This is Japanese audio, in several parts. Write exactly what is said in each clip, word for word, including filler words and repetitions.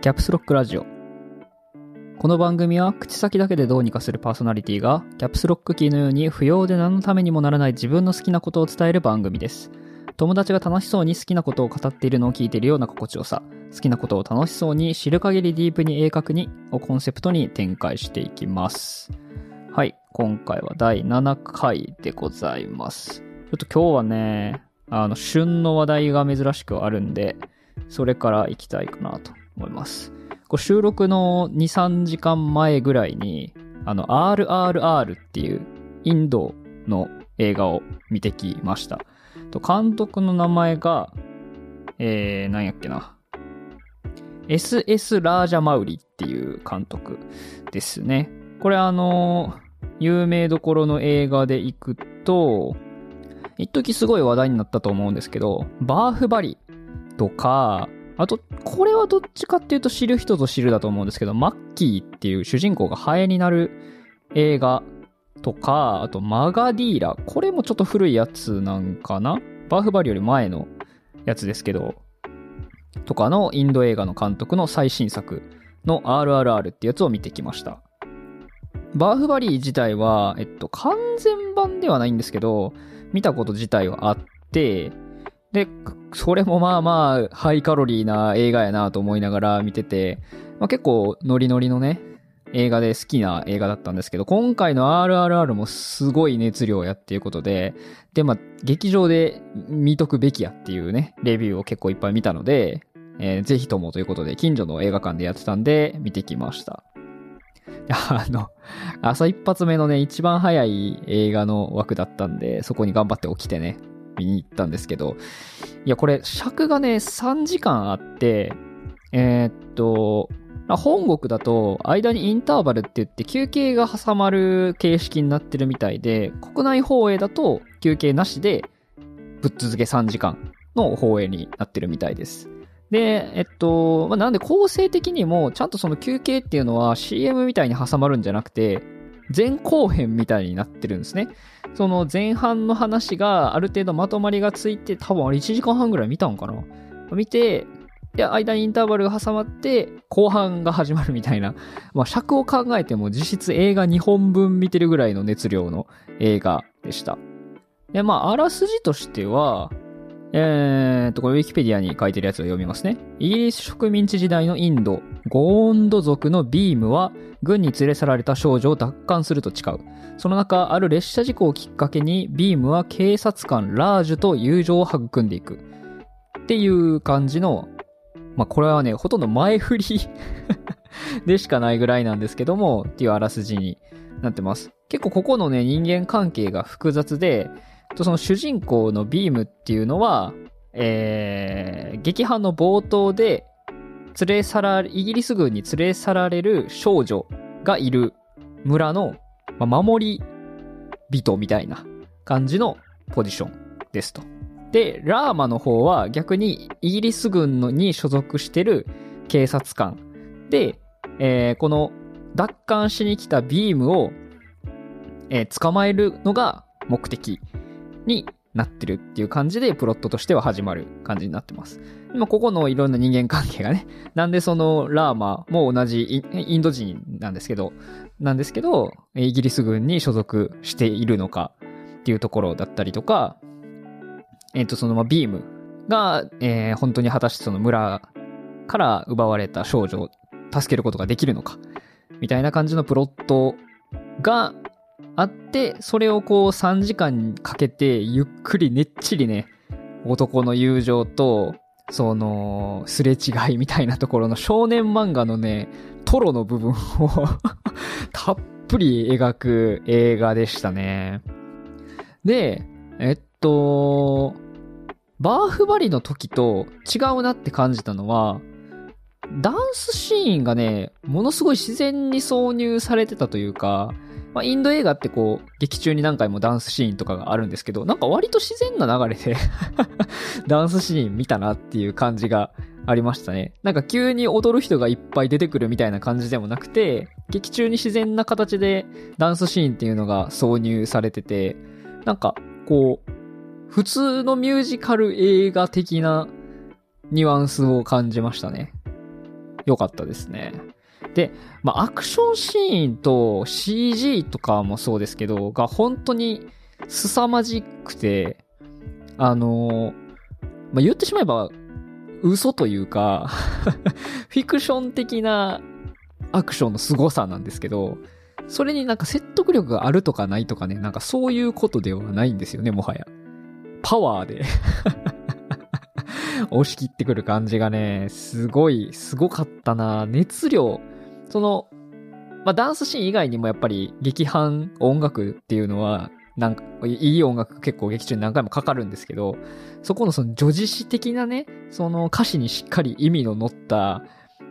キャプスロックラジオ。この番組は口先だけでどうにかするパーソナリティがキャプスロックキーのように不要で何のためにもならない自分の好きなことを伝える番組です。友達が楽しそうに好きなことを語っているのを聞いているような心地よさ、好きなことを楽しそうに知る限りディープに鋭角にをコンセプトに展開していきます。はい、今回はだいななかいでございます。ちょっと今日はね、あの旬の話題が珍しくあるんで、それから行きたいかなと思います。こう収録の に,さん 時間前ぐらいにあの アールアールアール っていうインドの映画を見てきました。と監督の名前が、えー、何やっけな エスエス ラージャマウリっていう監督ですね。これあの有名どころの映画で行くと、一時すごい話題になったと思うんですけど、バーフバリとか、あとこれはどっちかっていうと知る人ぞ知るだと思うんですけど、マッキーっていう主人公がハエになる映画とか、あとマガディーラ、これもちょっと古いやつなんかな、バーフバリより前のやつですけど、とかのインド映画の監督の最新作の アールアールアール ってやつを見てきました。バーフバリー自体は、えっと、完全版ではないんですけど、見たこと自体はあって、で、それもまあまあ、ハイカロリーな映画やなと思いながら見てて、まあ、結構ノリノリのね、映画で好きな映画だったんですけど、今回の アールアールアール もすごい熱量やっていうことで、で、まあ、劇場で見とくべきやっていうね、レビューを結構いっぱい見たので、えー、ぜひともということで、近所の映画館でやってたんで、見てきました。あの朝一発目のね、一番早い映画の枠だったんで、そこに頑張って起きてね見に行ったんですけど、いやこれ尺がねさんじかんあって、えー、っと本国だと間にインターバルって言って休憩が挟まる形式になってるみたいで、国内放映だと休憩なしでぶっ続けさんじかんの放映になってるみたいです。で、えっと、まあ、なんで構成的にも、ちゃんとその休憩っていうのは シーエム みたいに挟まるんじゃなくて、前後編みたいになってるんですね。その前半の話がある程度まとまりがついて、多分あれいちじかんはんぐらい見たんかな。見て、で、間にインターバルが挟まって、後半が始まるみたいな。まあ、尺を考えても実質映画にほんぶん見てるぐらいの熱量の映画でした。で、まあ、あらすじとしては、えー、とこれウィキペディアに書いてるやつを読みますね。イギリス植民地時代のインド、ゴーンド族のビームは軍に連れ去られた少女を奪還すると誓う。その中、ある列車事故をきっかけにビームは警察官ラージュと友情を育んでいくっていう感じの、まあこれはねほとんど前振りでしかないぐらいなんですけども、っていうあらすじになってます。結構ここのね人間関係が複雑で、その主人公のビームっていうのは、えー、劇版の冒頭で連れ去られ、イギリス軍に連れ去られる少女がいる村の、まあ、守り人みたいな感じのポジションですと。で、ラーマの方は逆にイギリス軍のに所属してる警察官で、えー、この奪還しに来たビームを、えー、捕まえるのが目的になってるっていう感じで、プロットとしては始まる感じになってます。今ここのいろんな人間関係がね、なんでそのラーマも同じインド人なんですけどなんですけどイギリス軍に所属しているのかっていうところだったりとか、えっとそのビームが、えー、本当に果たしてその村から奪われた少女を助けることができるのかみたいな感じのプロットがあって、それをこうさんじかんかけてゆっくりねっちりね、男の友情とそのすれ違いみたいなところの少年漫画のねトロの部分をたっぷり描く映画でしたね。で、えっとバーフバリの時と違うなって感じたのは、ダンスシーンがねものすごい自然に挿入されてたというか、まあ、インド映画ってこう劇中に何回もダンスシーンとかがあるんですけど、なんか割と自然な流れでダンスシーン見たなっていう感じがありましたね。なんか急に踊る人がいっぱい出てくるみたいな感じでもなくて、劇中に自然な形でダンスシーンっていうのが挿入されてて、なんかこう普通のミュージカル映画的なニュアンスを感じましたね。良かったですね。で、まあ、アクションシーンと シージー とかもそうですけどが本当に凄まじくて、あのーまあ、言ってしまえば嘘というかフィクション的なアクションの凄さなんですけど、それになんか説得力があるとかないとかね、なんかそういうことではないんですよね。もはやパワーで押し切ってくる感じがね、すごいすごかったな。熱量、その、まあ、ダンスシーン以外にもやっぱり劇伴音楽っていうのはなんかいい音楽結構劇中に何回もかかるんですけど、そこのその叙事詩的なね、その歌詞にしっかり意味の乗った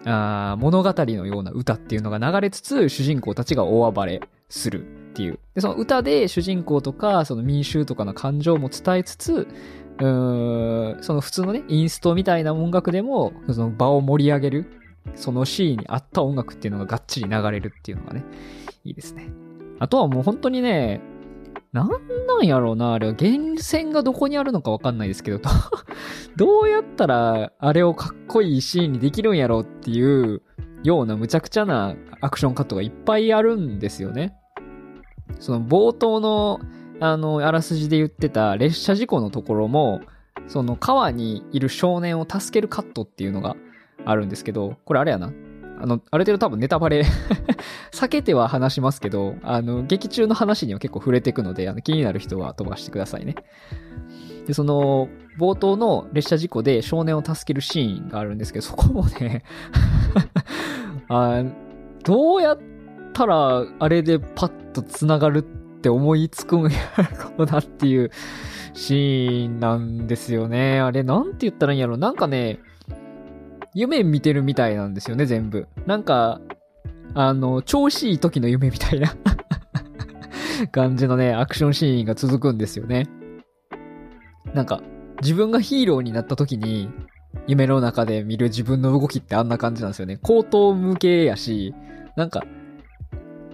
あ物語のような歌っていうのが流れつつ、主人公たちが大暴れするっていう、でその歌で主人公とかその民衆とかの感情も伝えつつ、うーん、その普通のねインストみたいな音楽でもその場を盛り上げる、そのシーンに合った音楽っていうのががっちり流れるっていうのがね、いいですね。あとはもう本当にね、なんなんやろうな、あれは源泉がどこにあるのかわかんないですけどどうやったらあれをかっこいいシーンにできるんやろうっていうようなむちゃくちゃなアクションカットがいっぱいあるんですよね。その冒頭のあのあらすじで言ってた列車事故のところも、その川にいる少年を助けるカットっていうのがあるんですけど、これあれやな、あのある程度多分ネタバレ避けては話しますけど、あの劇中の話には結構触れていくので、あの気になる人は飛ばしてくださいね。で、その冒頭の列車事故で少年を助けるシーンがあるんですけど、そこもねあどうやったらあれでパッとつながるって思いつくんやろうなっていうシーンなんですよね。あれなんて言ったらいいんやろう、なんかね夢見てるみたいなんですよね、全部。なんか、あの、調子いい時の夢みたいな感じのね、アクションシーンが続くんですよね。なんか、自分がヒーローになった時に、夢の中で見る自分の動きってあんな感じなんですよね。後頭向けやし、なんか、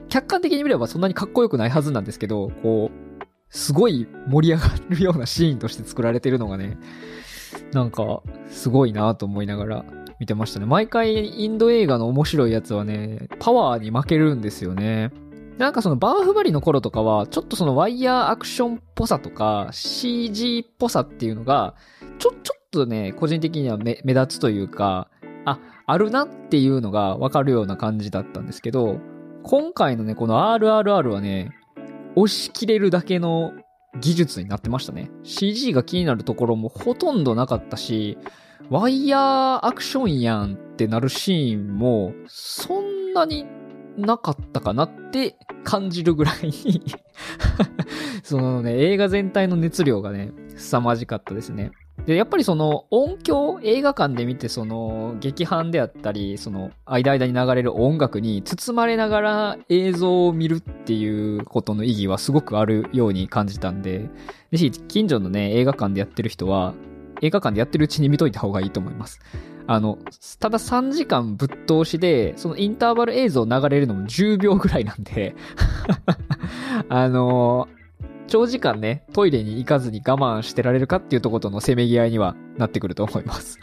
客観的に見ればそんなにかっこよくないはずなんですけど、こう、すごい盛り上がるようなシーンとして作られてるのがね、なんか、すごいなと思いながら、見てましたね。毎回インド映画の面白いやつはね、パワーに負けるんですよね。なんかそのバーフバリの頃とかはちょっとそのワイヤーアクションっぽさとか シージー っぽさっていうのがちょちょっとね、個人的には 目, 目立つというか、ああるなっていうのが分かるような感じだったんですけど、今回のねこの アールアールアール はね、押し切れるだけの技術になってましたね。 シージー が気になるところもほとんどなかったし、ワイヤーアクションやんってなるシーンもそんなになかったかなって感じるぐらいそのね、映画全体の熱量がね凄まじかったですね。で、やっぱりその音響、映画館で見てその劇伴であったり、その間々に流れる音楽に包まれながら映像を見るっていうことの意義はすごくあるように感じたんで、ぜひ近所のね映画館でやってる人は映画館でやってるうちに見といた方がいいと思います。あの、たださんじかんぶっ通しで、そのインターバル映像流れるのもじゅうびょうぐらいなんで、あのー、長時間ね、トイレに行かずに我慢してられるかっていうところとのせめぎ合いにはなってくると思います。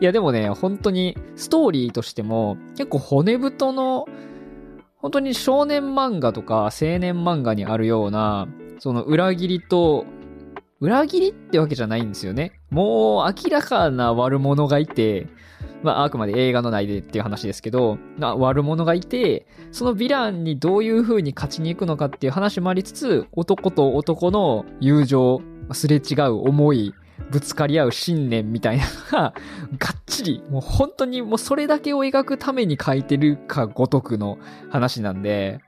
いや、でもね、本当にストーリーとしても結構骨太の、本当に少年漫画とか青年漫画にあるような、その裏切りと、裏切りってわけじゃないんですよね。もう明らかな悪者がいて、まああくまで映画の内でっていう話ですけど、悪者がいて、そのヴィランにどういう風に勝ちに行くのかっていう話もありつつ、男と男の友情、すれ違う思い、ぶつかり合う信念みたいなのががっちり、もう本当にもうそれだけを描くために書いてるかごとくの話なんで、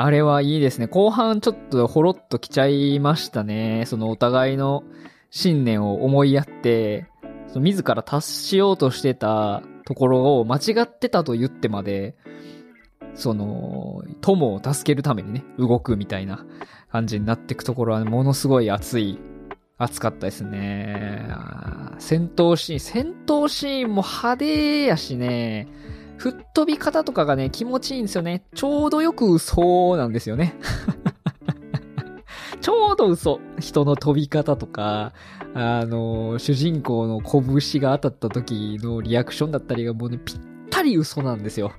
あれはいいですね。後半ちょっとほろっときちゃいましたね。そのお互いの信念を思いやって、その自ら達しようとしてたところを間違ってたと言ってまで、その友を助けるためにね、動くみたいな感じになっていくところは、ね、ものすごい熱い、熱かったですね。戦闘シーン、戦闘シーンも派手やしね。吹っ飛び方とかがね、気持ちいいんですよね。ちょうどよくそうなんですよね。ちょ方の嘘、人の飛び方とか、あの主人公の拳が当たった時のリアクションだったりがもうねぴったり嘘なんですよ。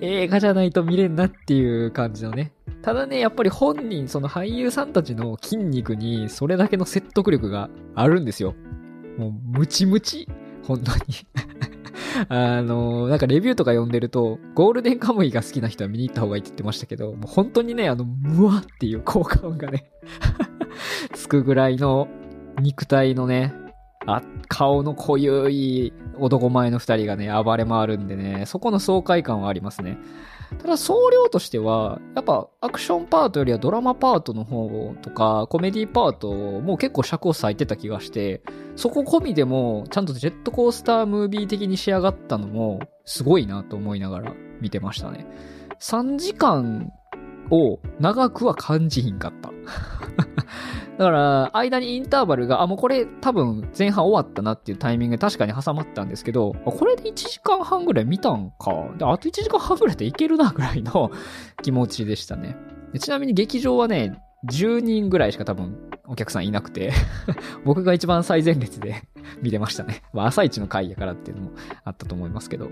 映画じゃないと見れんなっていう感じのね。ただね、やっぱり本人、その俳優さんたちの筋肉にそれだけの説得力があるんですよ。もうムチムチ、本当に。あのなんかレビューとか読んでると、ゴールデンカムイが好きな人は見に行った方がいいって言ってましたけど、もう本当にね、あのムワっていう効果音がねつくぐらいの肉体のね、あ、顔の濃ゆい男前の二人がね暴れ回るんでね、そこの爽快感はありますね。ただ総量としてはやっぱアクションパートよりはドラマパートの方とかコメディパートも結構尺を割いてた気がして、そこ込みでもちゃんとジェットコースタームービー的に仕上がったのもすごいなと思いながら見てましたね。さんじかんを長くは感じひんかっただから間にインターバルが、あ、もうこれ多分前半終わったなっていうタイミングで確かに挟まったんですけど、これでいちじかんはんぐらい見たんか、であといちじかんはんぐらいでいけるなぐらいの気持ちでしたね。でちなみに劇場はねじゅうにんぐらいしか多分お客さんいなくて僕が一番最前列で見れましたね。まあ朝一の回やからっていうのもあったと思いますけど、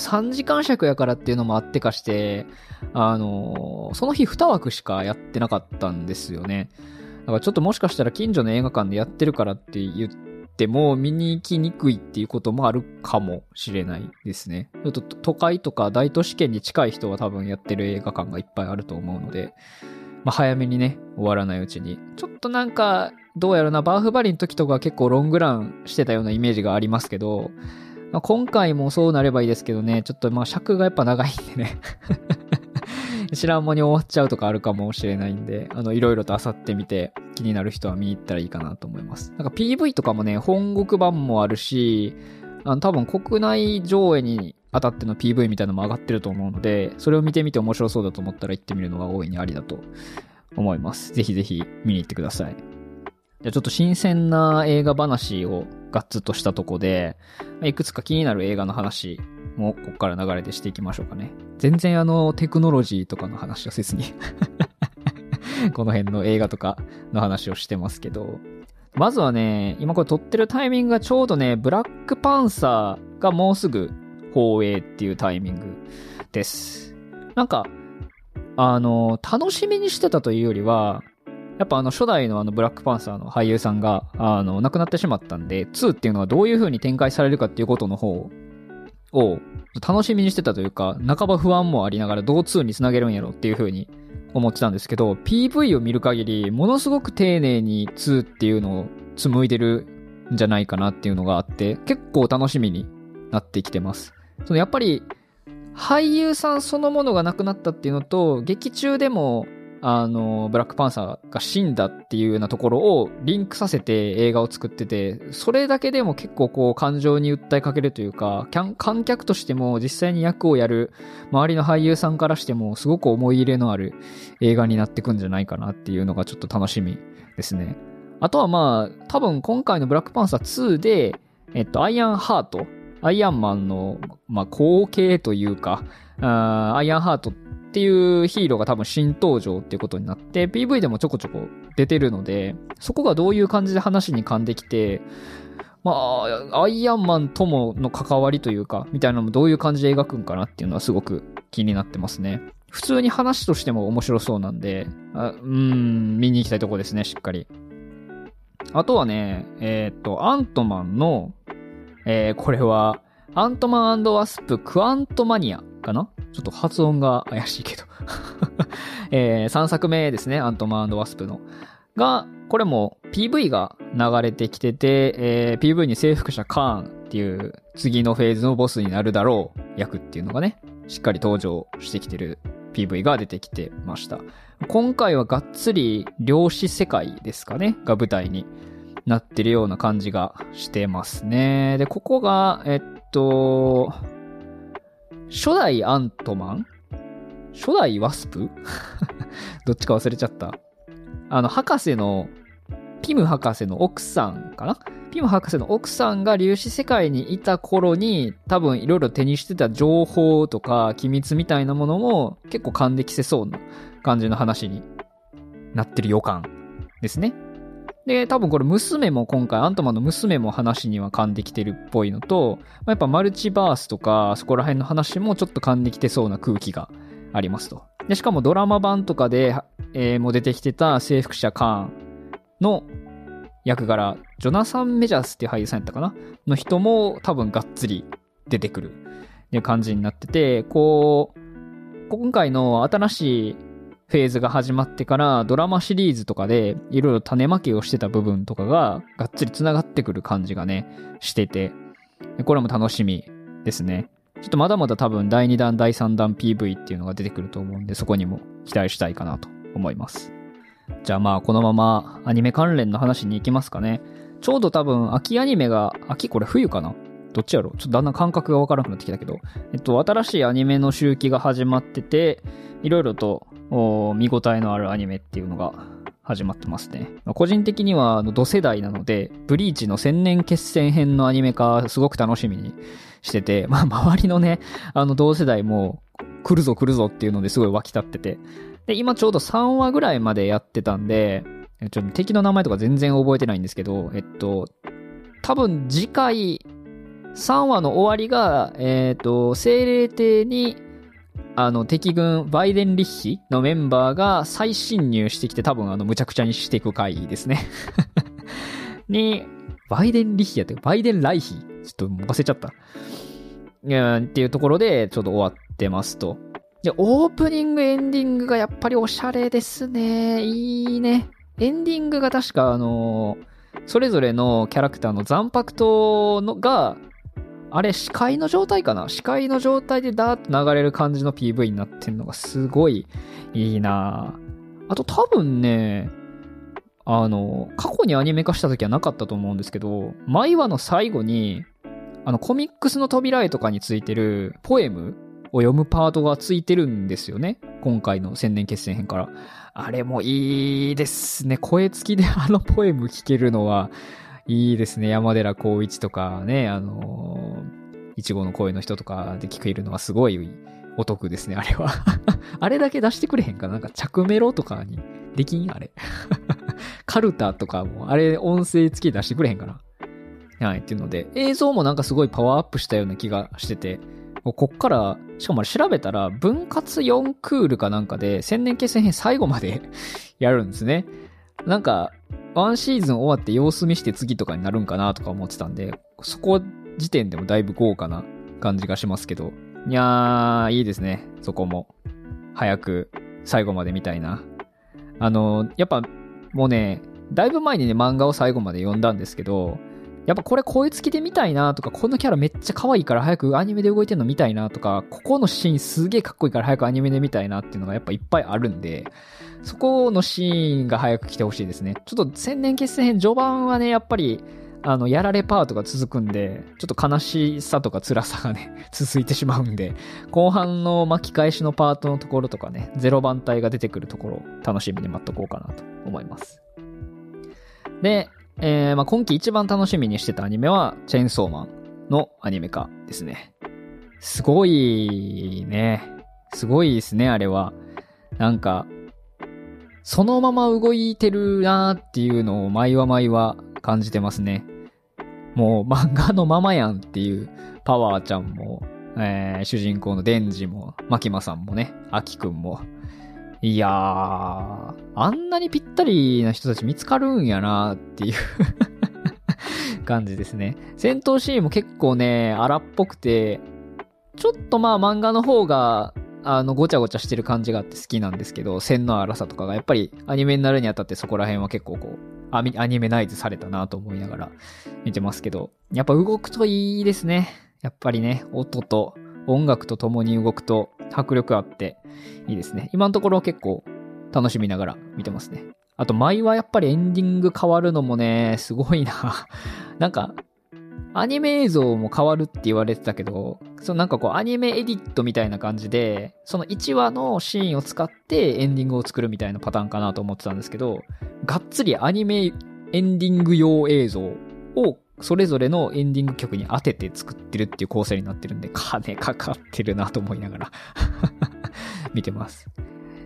さんじかん尺やからっていうのもあってかして、あの、その日に枠しかやってなかったんですよね。だからちょっともしかしたら近所の映画館でやってるからって言っても見に行きにくいっていうこともあるかもしれないですね。ちょっと都会とか大都市圏に近い人は多分やってる映画館がいっぱいあると思うので、まあ早めにね、終わらないうちに。ちょっとなんか、どうやらな、バーフバリの時とか結構ロングランしてたようなイメージがありますけど、まあ、今回もそうなればいいですけどね、ちょっとまあ尺がやっぱ長いんでね。知らん間に終わっちゃうとかあるかもしれないんで、あの、いろいろと漁ってみて気になる人は見に行ったらいいかなと思います。なんか ピーブイ とかもね、本国版もあるし、あの多分国内上映にあたっての ピーブイ みたいなのも上がってると思うので、それを見てみて面白そうだと思ったら行ってみるのが大いにありだと思います。ぜひぜひ見に行ってください。じゃあちょっと新鮮な映画話をガッツとしたとこで、いくつか気になる映画の話もここから流れてしていきましょうかね。全然あのテクノロジーとかの話をせずにこの辺の映画とかの話をしてますけど、まずはね、今これ撮ってるタイミングがちょうどね、ブラックパンサーがもうすぐ放映っていうタイミングです。なんかあの楽しみにしてたというよりは、やっぱあの初代のあのブラックパンサーの俳優さんがあの亡くなってしまったんで、ツーっていうのはどういう風に展開されるかっていうことの方を楽しみにしてたというか、半ば不安もありながらどうツーにつなげるんやろっていう風に思ってたんですけど、 ピーブイ を見る限りものすごく丁寧にツーっていうのを紡いでるんじゃないかなっていうのがあって、結構楽しみになってきてます。そのやっぱり俳優さんそのものが亡くなったっていうのと、劇中でもあのブラックパンサーが死んだっていうようなところをリンクさせて映画を作ってて、それだけでも結構こう感情に訴えかけるというか、観客としても実際に役をやる周りの俳優さんからしてもすごく思い入れのある映画になってくんじゃないかなっていうのがちょっと楽しみですね。あとはまあ多分今回のブラックパンサーツーで、えっと、アイアンハートアイアンマンの、まあ、後継というか、あアイアンハートっていうヒーローが多分新登場っていうことになって ピーブイ でもちょこちょこ出てるので、そこがどういう感じで話に噛んできて、まあアイアンマンともの関わりというかみたいなのもどういう感じで描くんかなっていうのはすごく気になってますね。普通に話としても面白そうなんで、あうーん見に行きたいとこですね、しっかり。あとはね、えっとアントマンのえー、これは、アントマン&ワスプクアントマニアかな?ちょっと発音が怪しいけど、えー。さんさくめですね、アントマン&ワスプの。が、これも ピーブイ が流れてきてて、えー、ピーブイ に征服者カーンっていう次のフェーズのボスになるだろう役っていうのがね、しっかり登場してきてる ピーブイ が出てきてました。今回はがっつり量子世界ですかね、が舞台になってるような感じがしてますね。で、ここが、えっと、初代アントマン?初代ワスプ?どっちか忘れちゃった。あの、博士の、ピム博士の奥さんかな?ピム博士の奥さんが粒子世界にいた頃に、多分いろいろ手にしてた情報とか機密みたいなものも結構噛んできせそうな感じの話になってる予感ですね。で、多分これ娘も今回アントマンの娘も話には噛んできてるっぽいのと、まあ、やっぱマルチバースとかそこら辺の話もちょっと噛んできてそうな空気がありますと。でしかもドラマ版とかで、えー、も出てきてた征服者カーンの役柄、ジョナサン・メジャースっていう俳優さんやったかなの人も多分がっつり出てくるっていう感じになってて、こう今回の新しいフェーズが始まってからドラマシリーズとかでいろいろ種まきをしてた部分とかががっつりつながってくる感じがねしてて、これも楽しみですね。ちょっとまだまだ多分だいにだんだいさんだん ピーブイ っていうのが出てくると思うんで、そこにも期待したいかなと思います。じゃあまあこのままアニメ関連の話に行きますかね。ちょうど多分秋アニメが、秋これ冬かなどっちやろう、ちょっとだんだん感覚がわからなくなってきたけど、えっと新しいアニメの周期が始まってて、いろいろと見応えのあるアニメっていうのが始まってますね。個人的には同世代なのでブリーチの千年決戦編のアニメ化すごく楽しみにしてて、まあ周りのねあの同世代も来るぞ来るぞっていうのですごい沸き立ってて、で今ちょうどさんわぐらいまでやってたんで、ちょっと敵の名前とか全然覚えてないんですけど、えっと多分次回さんわの終わりがえっと精霊帝にあの敵軍バイデンリッヒのメンバーが再侵入してきて、多分あのむちゃくちゃにしていく回ですねにバイデンリッヒやってバイデンライヒちょっと忘れちゃったっていうところでちょっと終わってますと。でオープニングエンディングがやっぱりおしゃれですね。いいね。エンディングが確かあのそれぞれのキャラクターの残白刀のがあれ視界の状態かな、視界の状態でダーッと流れる感じの ピーブイ になってんのがすごいいいなぁ。あと多分ね、あの過去にアニメ化した時はなかったと思うんですけど、毎話の最後にあのコミックスの扉絵とかについてるポエムを読むパートがついてるんですよね、今回の千年決戦編から。あれもいいですね。声付きであのポエム聞けるのはいいですね。山寺宏一とかね、あのいちごの声の人とかで聞けるのはすごいお得ですね、あれはあれだけ出してくれへんかな、なんか着メロとかにできんあれカルタとかもあれ音声付き出してくれへんかな、はい、っていうので映像もなんかすごいパワーアップしたような気がしてて、こっからしかも調べたら分割よんクールかなんかで千年決戦編最後までやるんですね。なんかワンシーズン終わって様子見して次とかになるんかなとか思ってたんで、そこ時点でもだいぶ豪華な感じがしますけど、いやーいいですね。そこも早く最後まで見たいな。あのやっぱもうねだいぶ前にね漫画を最後まで読んだんですけど、やっぱこれ声付きで見たいなとか、このキャラめっちゃ可愛いから早くアニメで動いてるの見たいなとか、ここのシーンすげえかっこいいから早くアニメで見たいなっていうのがやっぱいっぱいあるんで、そこのシーンが早く来てほしいですね。ちょっと千年決戦編序盤はねやっぱりあのやられパートが続くんで、ちょっと悲しさとか辛さがね続いてしまうんで、後半の巻き返しのパートのところとかね、ゼロ番隊が出てくるところを楽しみに待っとこうかなと思います。でえーまあ、今期一番楽しみにしてたアニメはチェーンソーマンのアニメ化ですね。すごいね、すごいですね。あれはなんかそのまま動いてるなーっていうのを毎話毎話感じてますね。もう漫画のままやんっていう。パワーちゃんも、えー、主人公のデンジもマキマさんもね、アキくんも、いやーあんなにぴったりな人たち見つかるんやなっていう感じですね。戦闘シーンも結構ね荒っぽくて、ちょっとまあ漫画の方があのごちゃごちゃしてる感じがあって好きなんですけど、線の荒さとかがやっぱりアニメになるにあたってそこら辺は結構こうアニメナイズされたなと思いながら見てますけど、やっぱ動くといいですね。やっぱりね音と音楽と共に動くと迫力あっていいですね。今のところ結構楽しみながら見てますね。あと毎話やっぱりエンディング変わるのもねすごいななんかアニメ映像も変わるって言われてたけど、そのなんかこうアニメエディットみたいな感じでそのいちわのシーンを使ってエンディングを作るみたいなパターンかなと思ってたんですけど、がっつりアニメエンディング用映像をそれぞれのエンディング曲に当てて作ってるっていう構成になってるんで、金かかってるなと思いながら見てます。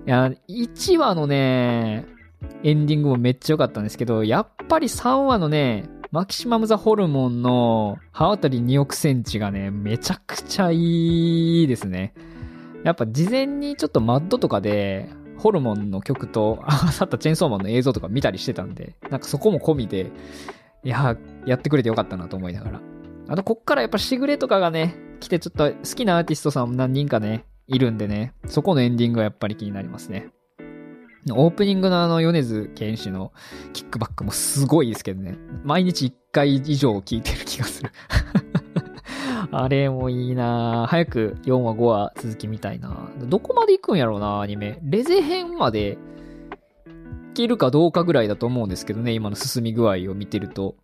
いやいちわのねエンディングもめっちゃ良かったんですけど、やっぱりさんわのね、マキシマム・ザ・ホルモンの刃渡りにおくセンチがね、めちゃくちゃいいですね。やっぱ事前にちょっとマッドとかでホルモンの曲と合わさったチェンソーマンの映像とか見たりしてたんで、なんかそこも込みで、いや、やってくれてよかったなと思いながら。あと、こっからやっぱしぐれとかがね、来てちょっと好きなアーティストさんも何人かね、いるんでね、そこのエンディングはやっぱり気になりますね。オープニングのあの米津玄師のキックバックもすごいですけどね、毎日いっかい以上聴いてる気がするあれもいいなぁ。早くよんわごわ続きみたいな。どこまで行くんやろうな、アニメレゼ編まで行けるかどうかぐらいだと思うんですけどね、今の進み具合を見てると。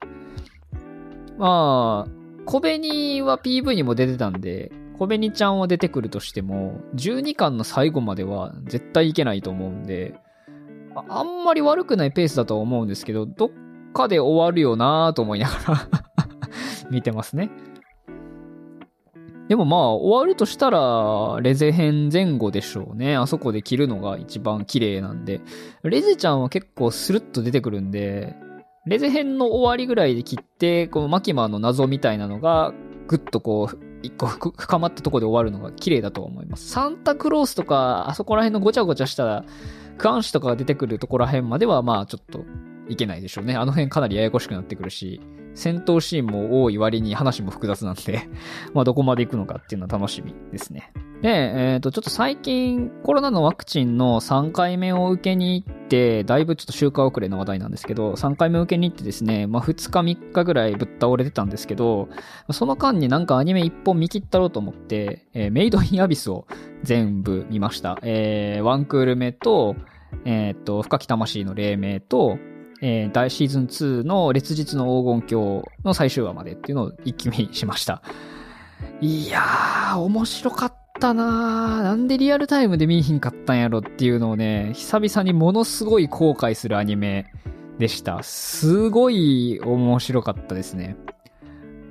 まあ小紅は ピーブイ にも出てたんで、小紅ちゃんは出てくるとしてもじゅうにかんの最後までは絶対いけないと思うんで、あんまり悪くないペースだと思うんですけど、どっかで終わるよなぁと思いながら見てますね。でもまあ終わるとしたらレゼ編前後でしょうね。あそこで切るのが一番綺麗なんで、レゼちゃんは結構スルッと出てくるんで、レゼ編の終わりぐらいで切って、このマキマの謎みたいなのがぐっとこう一個深まったところで終わるのが綺麗だと思います。サンタクロースとかあそこら辺のごちゃごちゃしたクアンシとかが出てくるところら辺まではまあちょっといけないでしょうね。あの辺かなりややこしくなってくるし、戦闘シーンも多い割に話も複雑なんでまあどこまで行くのかっていうのは楽しみですね。で、えっとちょっと最近コロナのワクチンのさんかいめを受けに行って、だいぶちょっと週間遅れの話題なんですけど、さんかいめ受けに行ってですね、まあふつかみっかぐらいぶっ倒れてたんですけど、その間になんかアニメいっぽん見切ったろうと思って、えー、メイドインアビスを全部見ました。えー、ワンクール目と、えっと深き魂の黎明と、えー、大シーズンツーの烈日の黄金鏡の最終話までっていうのを一気見しました。いやー、面白かったなー。なんでリアルタイムで見えひんかったんやろっていうのをね、久々にものすごい後悔するアニメでした。すごい面白かったですね。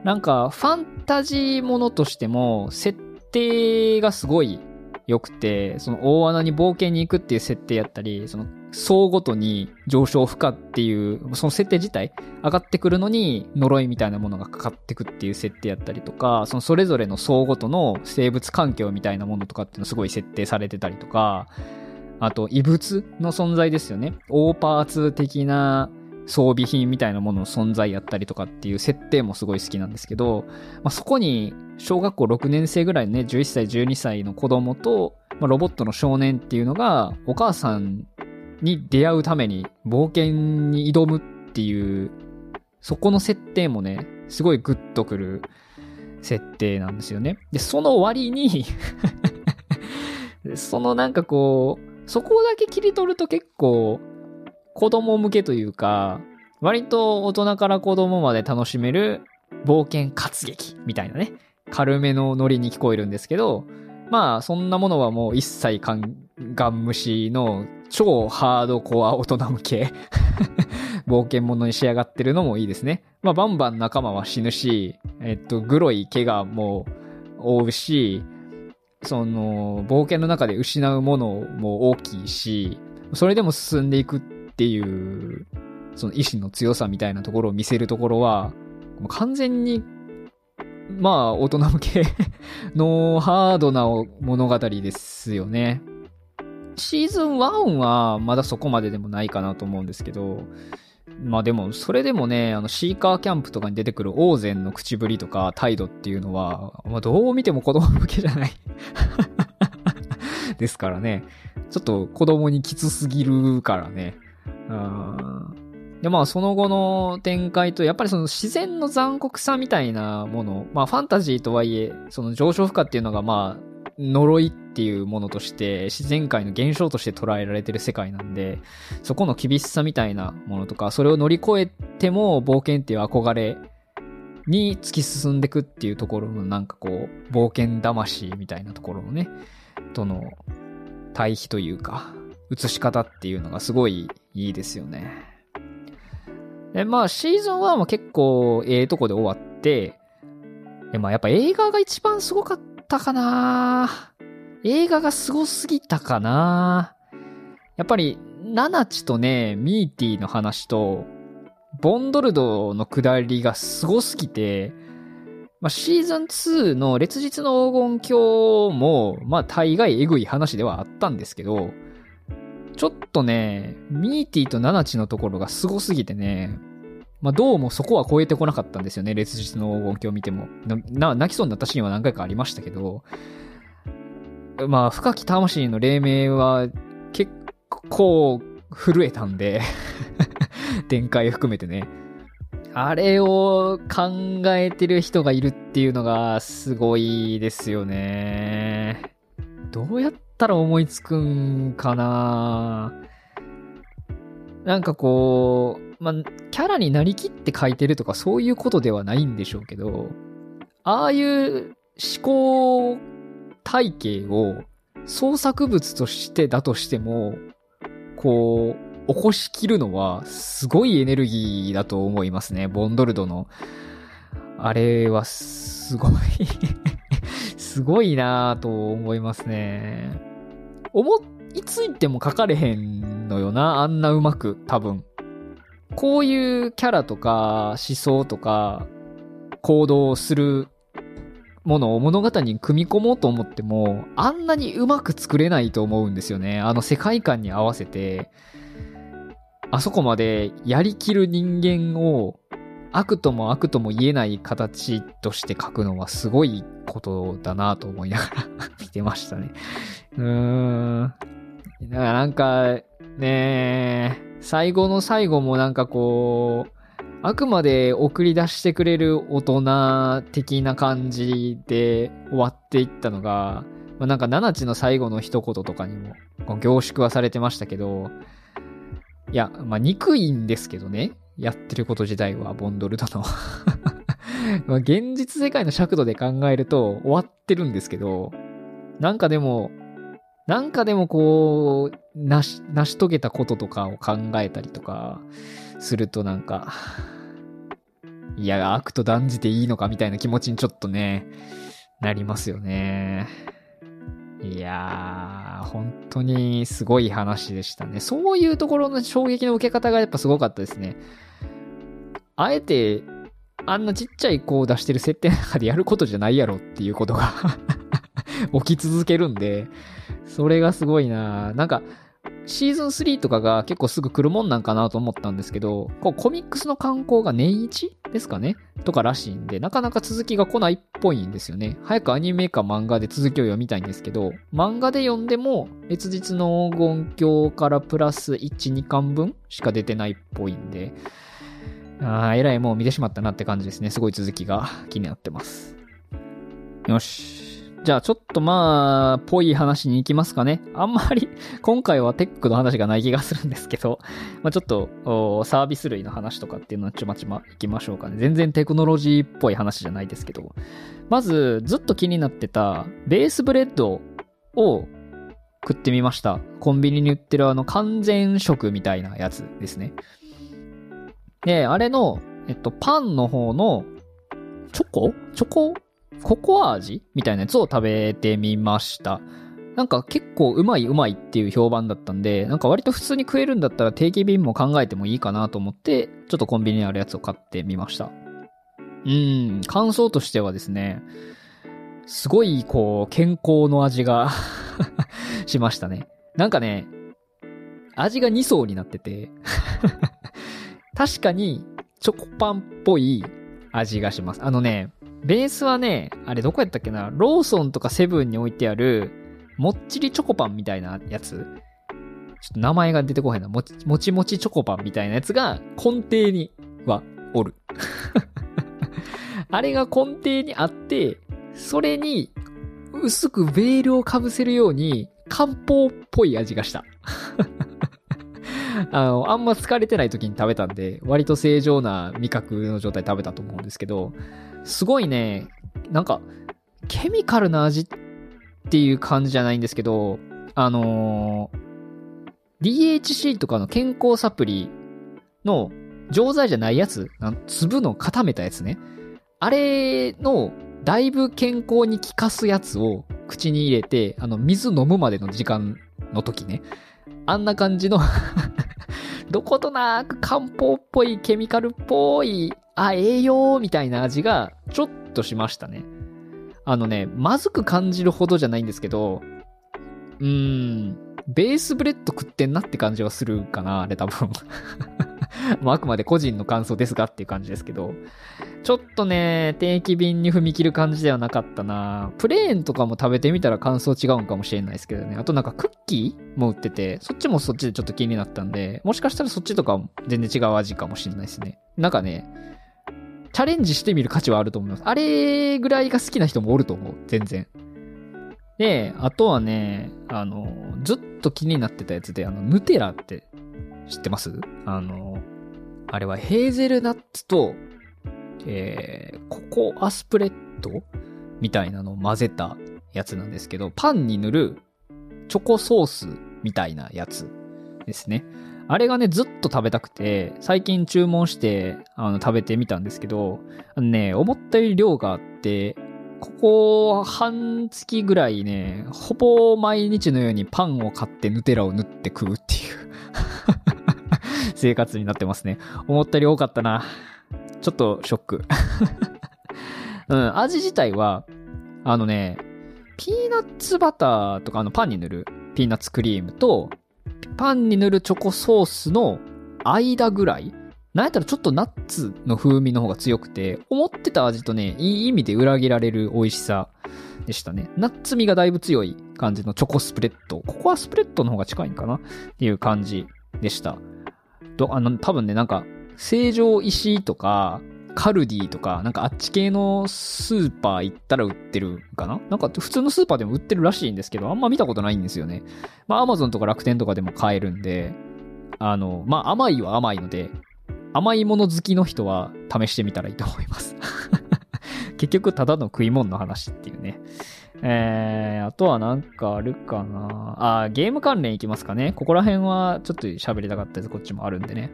なんかファンタジーものとしても設定がすごい良くて、その大穴に冒険に行くっていう設定やったり、その層ごとに上昇負荷っていうその設定自体上がってくるのに呪いみたいなものがかかってくっていう設定やったりとか、そのそれぞれの層ごとの生物環境みたいなものとかっていうのすごい設定されてたりとか、あと異物の存在ですよね、オーパーツ的な装備品みたいなものの存在やったりとかっていう設定もすごい好きなんですけど、まあ、そこに小学校ろくねん生ぐらいのねじゅういっさいじゅうにさいの子供と、まあ、ロボットの少年っていうのがお母さんに出会うために冒険に挑むっていう、そこの設定もねすごいグッとくる設定なんですよね。でその割にそのなんかこうそこだけ切り取ると結構子供向けというか、割と大人から子供まで楽しめる冒険活劇みたいなね、軽めのノリに聞こえるんですけど、まあそんなものはもう一切ガン無視の超ハードコア大人向け冒険者に仕上がってるのもいいですね。まあバンバン仲間は死ぬし、えっとグロい怪我も負うし、その冒険の中で失うものも大きいし、それでも進んでいくっていうその意志の強さみたいなところを見せるところは、もう完全にまあ大人向けのハードな物語ですよね。シーズンワンはまだそこまででもないかなと思うんですけど、まあでもそれでもね、あのシーカーキャンプとかに出てくるオーゼンの口ぶりとか態度っていうのは、まあ、どう見ても子供向けじゃないですからね、ちょっと子供にきつすぎるからね。あでまあその後の展開と、やっぱりその自然の残酷さみたいなもの、まあファンタジーとはいえその上昇負荷っていうのがまあ呪いっていうものとして自然界の現象として捉えられてる世界なんで、そこの厳しさみたいなものとか、それを乗り越えても冒険っていう憧れに突き進んでくっていうところのなんかこう冒険魂みたいなところのねとの対比というか映し方っていうのがすごいいいですよね。でまあシーズンワンは結構ええとこで終わって、でまあやっぱ映画が一番すごかったかな、映画がすごすぎたかな。やっぱりナナチとね、ミーティの話と、ボンドルドの下りがすごすぎて、まあ、シーズンツーの烈日の黄金鏡も、まあ、大概エグい話ではあったんですけど、ちょっとね、ミーティとナナチのところがすごすぎてね、まあ、どうもそこは超えてこなかったんですよね、烈日の黄金鏡を見ても。な、泣きそうになったシーンは何回かありましたけど、まあ、深き魂の黎明は結構震えたんで、展開含めてね。あれを考えてる人がいるっていうのがすごいですよね。どうやったら思いつくんかな。なんかこう、まあ、キャラになりきって書いてるとかそういうことではないんでしょうけど、ああいう思考体系を創作物としてだとしても、こう起こしきるのはすごいエネルギーだと思いますね。ボンドルドのあれはすごいすごいなぁと思いますね。思いついても書かれへんのよな、あんなうまく。多分こういうキャラとか思想とか行動をするものを物語に組み込もうと思っても、あんなにうまく作れないと思うんですよね。あの世界観に合わせて、あそこまでやりきる人間を悪とも悪とも言えない形として書くのはすごいことだなと思いながら見てましたね。うーん。だからなんかね、最後の最後もなんかこう、あくまで送り出してくれる大人的な感じで終わっていったのが、まあ、なんかナナチの最後の一言とかにも凝縮はされてましたけど、いや、まあ、憎いんですけどね、やってること自体は、ボンドルドのまあ現実世界の尺度で考えると終わってるんですけど、なんかでもなんかでもこう成し、成し遂げたこととかを考えたりとかすると、なんか、いや、悪と断じていいのかみたいな気持ちにちょっとね、なりますよね。いやー、本当にすごい話でしたね。そういうところの衝撃の受け方がやっぱすごかったですね。あえて、あんなちっちゃい子を出してる設定の中でやることじゃないやろっていうことが起き続けるんで、それがすごいな。なんかシーズンスリーとかが結構すぐ来るもんなんかなと思ったんですけど、こうコミックスの刊行が年一ですかねとからしいんで、なかなか続きが来ないっぽいんですよね。早くアニメか漫画で続きを読みたいんですけど、漫画で読んでも烈日の黄金鏡からプラス いち、にかんぶんしか出てないっぽいんで、あーえらいもう見てしまったなって感じですね。すごい続きが気になってます。よし、じゃあちょっとまあぽい話に行きますかね。あんまり今回はテックの話がない気がするんですけど、まあ、ちょっとサービス類の話とかっていうのはちまちま行きましょうかね。全然テクノロジーっぽい話じゃないですけど、まずずっと気になってたベースブレッドを食ってみました。コンビニに売ってるあの完全食みたいなやつですね。で、あれの、えっと、パンの方のチョコチョコココア味みたいなやつを食べてみました。なんか結構うまいうまいっていう評判だったんで、なんか割と普通に食えるんだったら定期便も考えてもいいかなと思って、ちょっとコンビニにあるやつを買ってみました。うーん、感想としてはですね、すごいこう健康の味がしましたね。なんかね、味がに層になってて、確かにチョコパンっぽい味がします。あのね、ベースはね、あれどこやったっけな、ローソンとかセブンに置いてあるもっちりチョコパンみたいなやつ、ちょっと名前が出てこへんな、もちもちもちチョコパンみたいなやつが根底にはおるあれが根底にあって、それに薄くベールをかぶせるように漢方っぽい味がしたあの、あんま疲れてない時に食べたんで、割と正常な味覚の状態で食べたと思うんですけど、すごいね、なんかケミカルな味っていう感じじゃないんですけど、あのー、ディーエイチシー とかの健康サプリの錠剤じゃないやつ、粒の固めたやつね、あれのだいぶ健康に効かすやつを口に入れて、あの水飲むまでの時間の時ね、あんな感じのどことなく漢方っぽいケミカルっぽい、あ、栄養みたいな味がちょっとしましたね。あのね、まずく感じるほどじゃないんですけど、うーん、ベースブレッド食ってんなって感じはするかな、あれ多分あくまで個人の感想ですがっていう感じですけど、ちょっとね、定期便に踏み切る感じではなかったな。プレーンとかも食べてみたら感想違うんかもしれないですけどね。あとなんかクッキーも売ってて、そっちもそっちでちょっと気になったんで、もしかしたらそっちとか全然違う味かもしれないですね。なんかね、チャレンジしてみる価値はあると思います。あれぐらいが好きな人もおると思う、全然。で、あとはね、あのずっと気になってたやつで、あのヌテラって知ってます？あのあれはヘーゼルナッツと、えー、ココアスプレッドみたいなのを混ぜたやつなんですけど、パンに塗るチョコソースみたいなやつですね。あれがね、ずっと食べたくて、最近注文してあの食べてみたんですけど、あのね、思ったより量があって、ここ半月ぐらいね、ほぼ毎日のようにパンを買ってヌテラを塗って食うっていう生活になってますね。思ったより多かったな。ちょっとショック、うん、味自体はあのね、ピーナッツバターとか、あのパンに塗るピーナッツクリームとパンに塗るチョコソースの間ぐらい、なんやったらちょっとナッツの風味の方が強くて、思ってた味とね、いい意味で裏切られる美味しさでしたね。ナッツ味がだいぶ強い感じのチョコスプレッド、ココアスプレッドの方が近いんかなっていう感じでした。あの多分ね、なんか成城石井とかカルディとか、なんかあっち系のスーパー行ったら売ってるかな。なんか普通のスーパーでも売ってるらしいんですけど、あんま見たことないんですよね。まあアマゾンとか楽天とかでも買えるんで、あのまあ甘いは甘いので、甘いもの好きの人は試してみたらいいと思います結局ただの食い物の話っていうね。えー、あとはなんかあるかなあ。ゲーム関連いきますかね。ここら辺はちょっと喋りたかったやつこっちもあるんでね。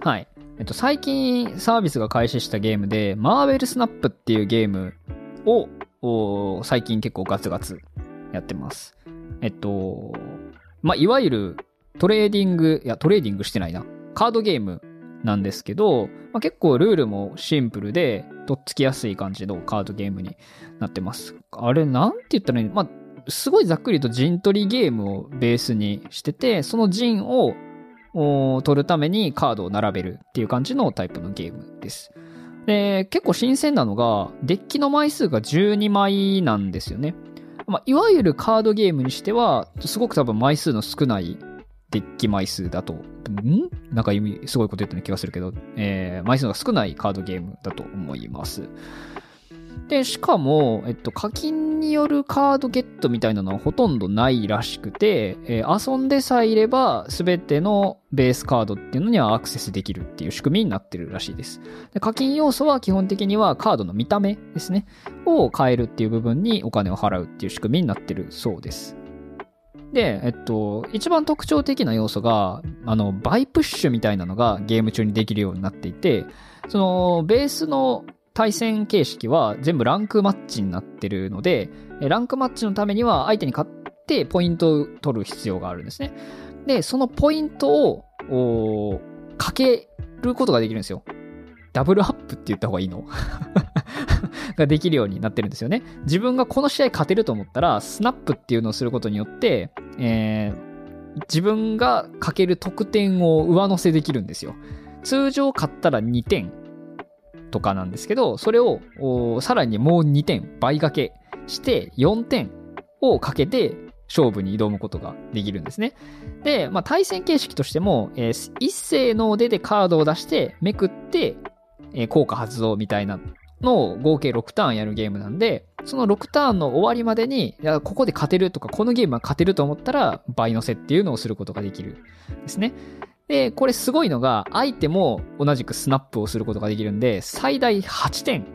はい、えっと最近サービスが開始したゲームで、マーベルスナップっていうゲームを最近結構ガツガツやってます。えっとまあいわゆるトレーディング、いやトレーディングしてないな、カードゲームなんですけど、まあ、結構ルールもシンプルでとっつきやすい感じのカードゲームになってます。あれなんて言ったらいいの、まあ、すごいざっくりと陣取りゲームをベースにしてて、その陣を取るためにカードを並べるっていう感じのタイプのゲームです。で、結構新鮮なのがデッキの枚数がじゅうにまいなんですよね。まあ、いわゆるカードゲームにしてはすごく多分枚数の少ないデッキ枚数だと、んなんか意味すごいこと言ったような気がするけど、えー、枚数が少ないカードゲームだと思います。で、しかも、えっと、課金によるカードゲットみたいなのはほとんどないらしくて、えー、遊んでさえいれば全てのベースカードっていうのにはアクセスできるっていう仕組みになってるらしいです。で、課金要素は基本的にはカードの見た目ですね、を変えるっていう部分にお金を払うっていう仕組みになってるそうです。で、えっと、一番特徴的な要素が、あの、バイプッシュみたいなのがゲーム中にできるようになっていて、その、ベースの対戦形式は全部ランクマッチになってるので、ランクマッチのためには相手に勝ってポイントを取る必要があるんですね。で、そのポイントを、かけることができるんですよ。ダブルアップって言った方がいいのができるようになってるんですよね。自分がこの試合勝てると思ったらスナップっていうのをすることによって、えー、自分がかける得点を上乗せできるんですよ。通常勝ったらにてんとかなんですけど、それをさらにもうにてん倍掛けしてよんてんをかけて勝負に挑むことができるんですね。で、まあ、対戦形式としても、えー、一斉の出でカードを出してめくって、えー、効果発動みたいなの合計ろくターンやるゲームなんで、そのろくターンの終わりまでに、いやここで勝てるとか、このゲームは勝てると思ったら倍乗せっていうのをすることができるですね。で、これすごいのが、相手も同じくスナップをすることができるんで、最大はってん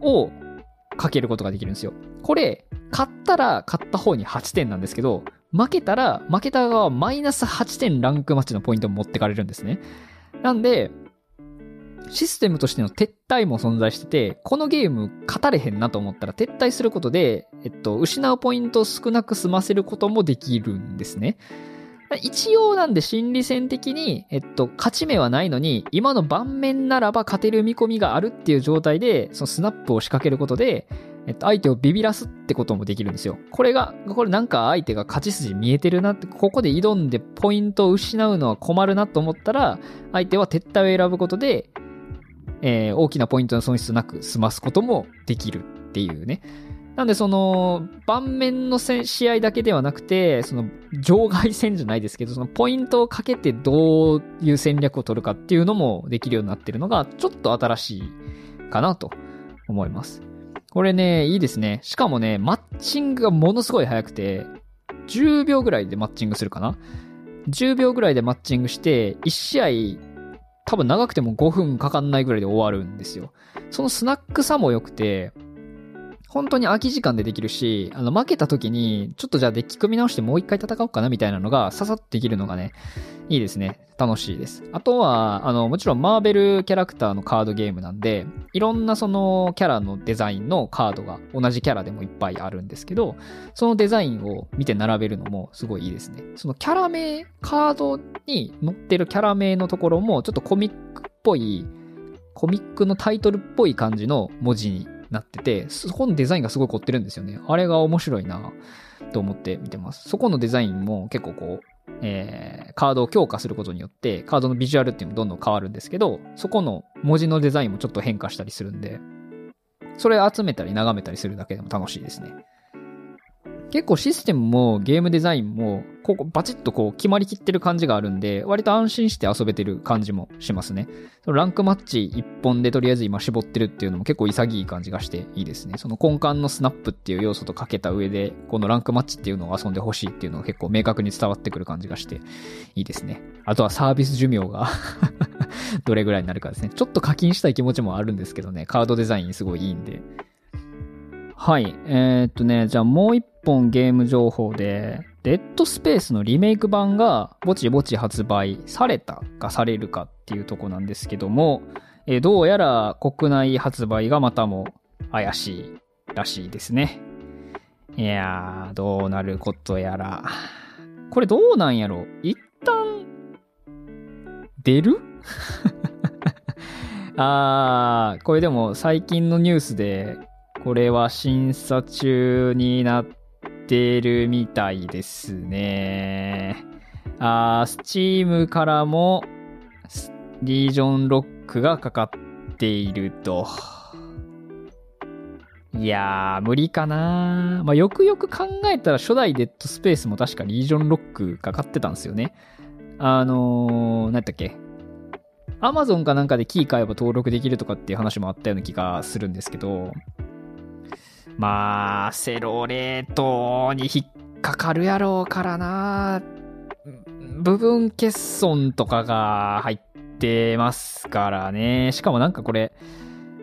をかけることができるんですよ。これ勝ったら勝った方にはってんなんですけど、負けたら負けた側はマイナスはってんランクマッチのポイントを持ってかれるんですね。なんでシステムとしての撤退も存在してて、このゲーム勝たれへんなと思ったら撤退することで、えっと、失うポイントを少なく済ませることもできるんですね。一応なんで心理戦的に、えっと、勝ち目はないのに、今の盤面ならば勝てる見込みがあるっていう状態で、そのスナップを仕掛けることで、えっと、相手をビビらすってこともできるんですよ。これが、これなんか相手が勝ち筋見えてるなって、ここで挑んでポイントを失うのは困るなと思ったら、相手は撤退を選ぶことで、えー、大きなポイントの損失なく済ますこともできるっていうね。なんでその盤面の試合だけではなくて、その場外戦じゃないですけど、そのポイントをかけてどういう戦略を取るかっていうのもできるようになってるのがちょっと新しいかなと思います。これね、いいですね。しかもね、マッチングがものすごい早くて、じゅうびょうぐらいでマッチングするかな。じゅうびょうぐらいでマッチングして、いち試合多分長くてもごふんかかんないぐらいで終わるんですよ。そのスナックさも良くて、本当に空き時間でできるし、あの負けた時にちょっとじゃあデッキ組み直してもう一回戦おうかなみたいなのがささっとできるのがね、いいですね。楽しいです。あとはあのもちろんマーベルキャラクターのカードゲームなんで、いろんなそのキャラのデザインのカードが同じキャラでもいっぱいあるんですけど、そのデザインを見て並べるのもすごいいいですね。そのキャラ名、カードに載ってるキャラ名のところもちょっとコミックっぽい、コミックのタイトルっぽい感じの文字になってて、そこのデザインがすごい凝ってるんですよね。あれが面白いなと思って見てます。そこのデザインも結構こう、えー、カードを強化することによってカードのビジュアルっていうのもどんどん変わるんですけど、そこの文字のデザインもちょっと変化したりするんで、それ集めたり眺めたりするだけでも楽しいですね。結構システムもゲームデザインもここバチッとこう決まりきってる感じがあるんで、割と安心して遊べてる感じもしますね。ランクマッチいっぽんでとりあえず今絞ってるっていうのも結構潔い感じがしていいですね。その根幹のスナップっていう要素とかけた上で、このランクマッチっていうのを遊んでほしいっていうのが結構明確に伝わってくる感じがしていいですね。あとはサービス寿命がどれぐらいになるかですね。ちょっと課金したい気持ちもあるんですけどね、カードデザインすごいいいんで。はい。えー、っとね、じゃあもう一本ゲーム情報で、デッドスペースのリメイク版がぼちぼち発売されたかされるかっていうとこなんですけども、えー、どうやら国内発売がまたも怪しいらしいですね。いやー、どうなることやら。これどうなんやろ？一旦、出る？あー、これでも最近のニュースで、これは審査中になってるみたいですね。あー、Steam からもリージョンロックがかかっていると。いやー、無理かなー。まあ、よくよく考えたら初代デッドスペースも確かリージョンロックかかってたんですよね。あのー、なんだっけ。Amazon かなんかでキー買えば登録できるとかっていう話もあったような気がするんですけど、まあ、アセロレートに引っかかるやろうからな。部分欠損とかが入ってますからね。しかもなんかこれ、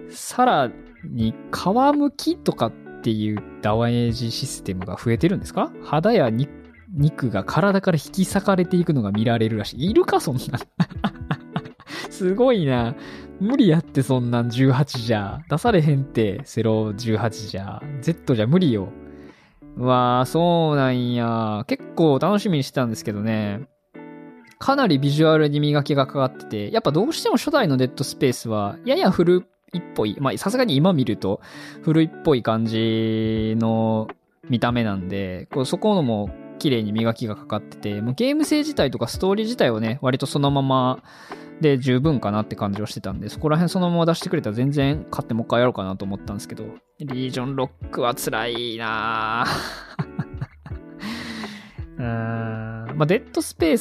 さらに皮むきとかっていうダメージシステムが増えてるんですか？肌や肉が体から引き裂かれていくのが見られるらしい。いるか、そんな。すごいな。無理やってそんなんじゅうはちじゃ。出されへんって、ゼロじゅうはちじゃ。Z じゃ無理よ。うわー、そうなんや。結構楽しみにしてたんですけどね。かなりビジュアルに磨きがかかってて、やっぱどうしても初代のデッドスペースは、やや古いっぽい。まあ、さすがに今見ると、古いっぽい感じの見た目なんで、そこのも綺麗に磨きがかかってて、もうゲーム性自体とかストーリー自体はね、割とそのまま、で十分かなって感じをしてたんで、そこら辺そのまま出してくれたら全然買ってもう一回やろうかなと思ったんですけど、リージョンロックは辛いなうーん、まあ、デッドスペー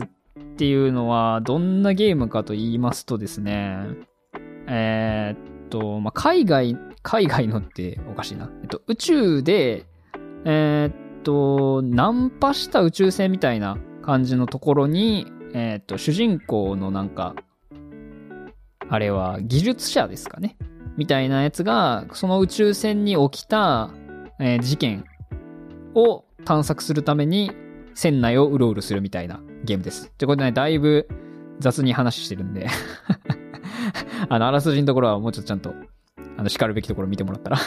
スっていうのはどんなゲームかと言いますとですね、えー、っと、まあ、海外海外のっておかしいな、えっと、宇宙でえー、っとナンパした宇宙船みたいな感じのところに、えっと、主人公のなんか、あれは技術者ですかね？みたいなやつが、その宇宙船に起きた、えー、事件を探索するために船内をうろうろするみたいなゲームです。ってことでね、だいぶ雑に話してるんで、あの、あらすじのところはもうちょっとちゃんと、あの、叱るべきところ見てもらったら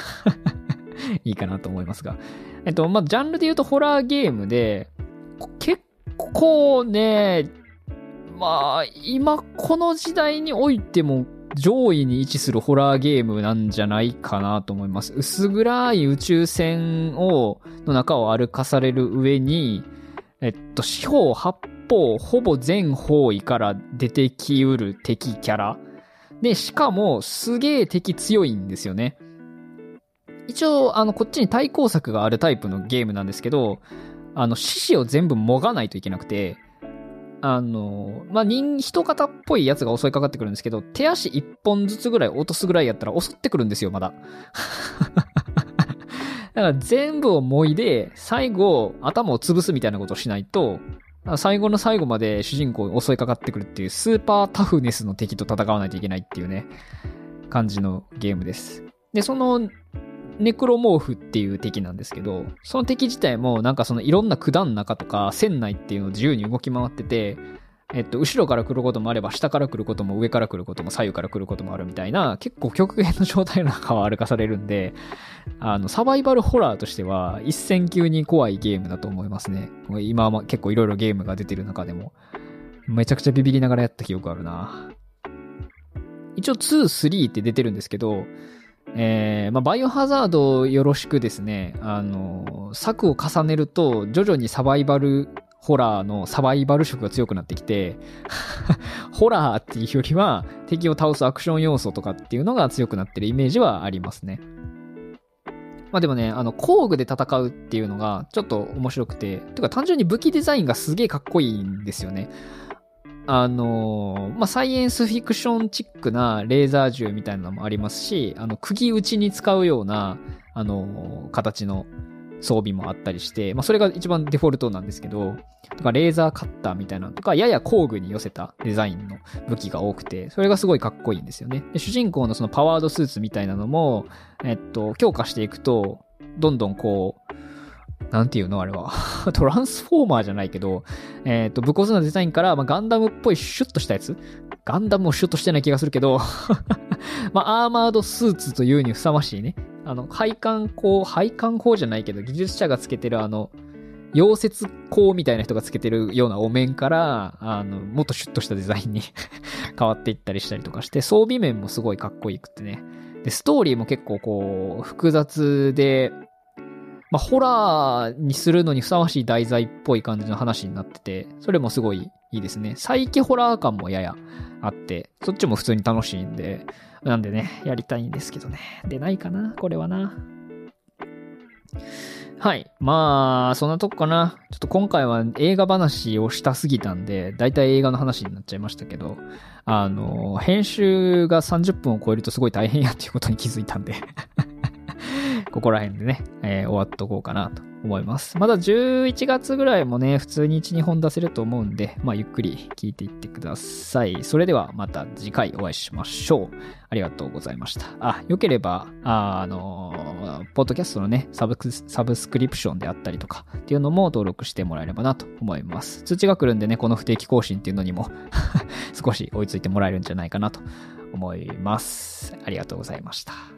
いいかなと思いますが。えっと、まあ、ジャンルで言うとホラーゲームで、結構ね、まあ今この時代においても上位に位置するホラーゲームなんじゃないかなと思います。薄暗い宇宙船をの中を歩かされる上に、えっと四方八方ほぼ全方位から出てきうる敵キャラで、しかもすげえ敵強いんですよね。一応あのこっちに対抗策があるタイプのゲームなんですけど、あの獅子を全部もがないといけなくて、あのまあ人人型っぽいやつが襲いかかってくるんですけど、手足一本ずつぐらい落とすぐらいやったら襲ってくるんですよ、まだ。だから全部をもいで最後頭を潰すみたいなことをしないと、最後の最後まで主人公に襲いかかってくるっていう、スーパータフネスの敵と戦わないといけないっていうね感じのゲームです。でそのネクロモーフっていう敵なんですけど、その敵自体もなんかそのいろんな管の中とか船内っていうのを自由に動き回ってて、えっと後ろから来ることもあれば下から来ることも上から来ることも左右から来ることもあるみたいな、結構極限の状態の中を歩かされるんで、あのサバイバルホラーとしては一線級に怖いゲームだと思いますね。今は結構いろいろゲームが出てる中でもめちゃくちゃビビりながらやった記憶あるな。一応に、さんって出てるんですけど、えーまあ、バイオハザードよろしくですね、あの作を重ねると徐々にサバイバルホラーのサバイバル色が強くなってきてホラーっていうよりは敵を倒すアクション要素とかっていうのが強くなってるイメージはありますね。まあでもね、あの工具で戦うっていうのがちょっと面白くて、てか単純に武器デザインがすげえかっこいいんですよね。あのまあ、サイエンスフィクションチックなレーザー銃みたいなのもありますし、あの釘打ちに使うようなあの形の装備もあったりして、まあ、それが一番デフォルトなんですけど、とかレーザーカッターみたいなのとか、やや工具に寄せたデザインの武器が多くて、それがすごいかっこいいんですよね。で主人公のそのパワードスーツみたいなのも、えっと、強化していくとどんどんこう、なんていうのあれはトランスフォーマーじゃないけど、えっと武骨なデザインから、まあ、ガンダムっぽいシュッとしたやつ、ガンダムをシュッとしてない気がするけどまあアーマードスーツというにふさわしいね、あの配管工配管工じゃないけど技術者がつけてるあの溶接工みたいな人がつけてるようなお面から、あのもっとシュッとしたデザインに変わっていったりしたりとかして、装備面もすごいかっこよくてね。でストーリーも結構こう複雑で、まあ、ホラーにするのにふさわしい題材っぽい感じの話になってて、それもすごいいいですね。サイケホラー感もややあって、そっちも普通に楽しいんで、なんでねやりたいんですけどね、出ないかなこれはな。はい、まあそんなとこかな。ちょっと今回は映画話をしたすぎたんで、だいたい映画の話になっちゃいましたけど、あの編集がさんじゅっぷんを超えるとすごい大変やっていうことに気づいたんでここら辺でね、えー、終わっとこうかなと思います。まだじゅういちがつぐらいもね、普通にいち、にほん出せると思うんで、まあゆっくり聞いていってください。それではまた次回お会いしましょう。ありがとうございました。あ、よければ、あ、あのー、ポッドキャストのね、サブク、サブスクリプションであったりとかっていうのも登録してもらえればなと思います。通知が来るんでね、この不定期更新っていうのにも少し追いついてもらえるんじゃないかなと思います。ありがとうございました。